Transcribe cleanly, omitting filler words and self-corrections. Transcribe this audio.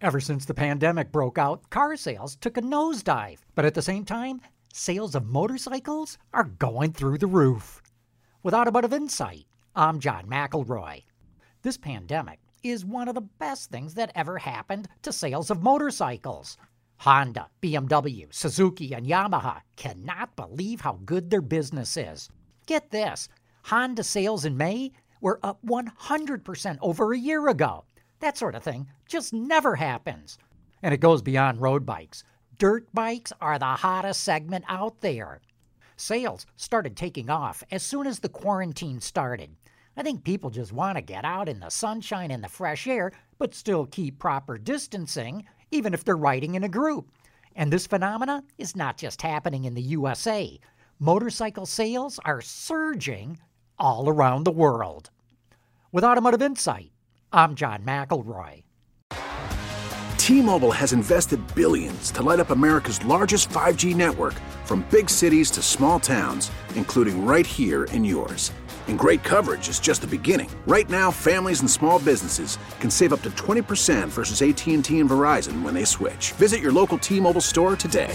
Ever since the pandemic broke out, car sales took a nosedive. But at the same time, sales of motorcycles are going through the roof. With Automotive Insight, I'm John McElroy. This pandemic is one of the best things that ever happened to sales of motorcycles. Honda, BMW, Suzuki, and Yamaha cannot believe how good their business is. Get this, Honda sales in May were up 100% over a year ago. That sort of thing just never happens. And it goes beyond road bikes. Dirt bikes are the hottest segment out there. Sales started taking off as soon as the quarantine started. I think people just want to get out in the sunshine and the fresh air, but still keep proper distancing, even if they're riding in a group. And this phenomena is not just happening in the USA. Motorcycle sales are surging all around the world. With Automotive Insight, I'm John McElroy. T-Mobile has invested billions to light up America's largest 5G network, from big cities to small towns, including right here in yours. And great coverage is just the beginning. Right now, families and small businesses can save up to 20% versus AT&T and Verizon when they switch. Visit your local T-Mobile store today.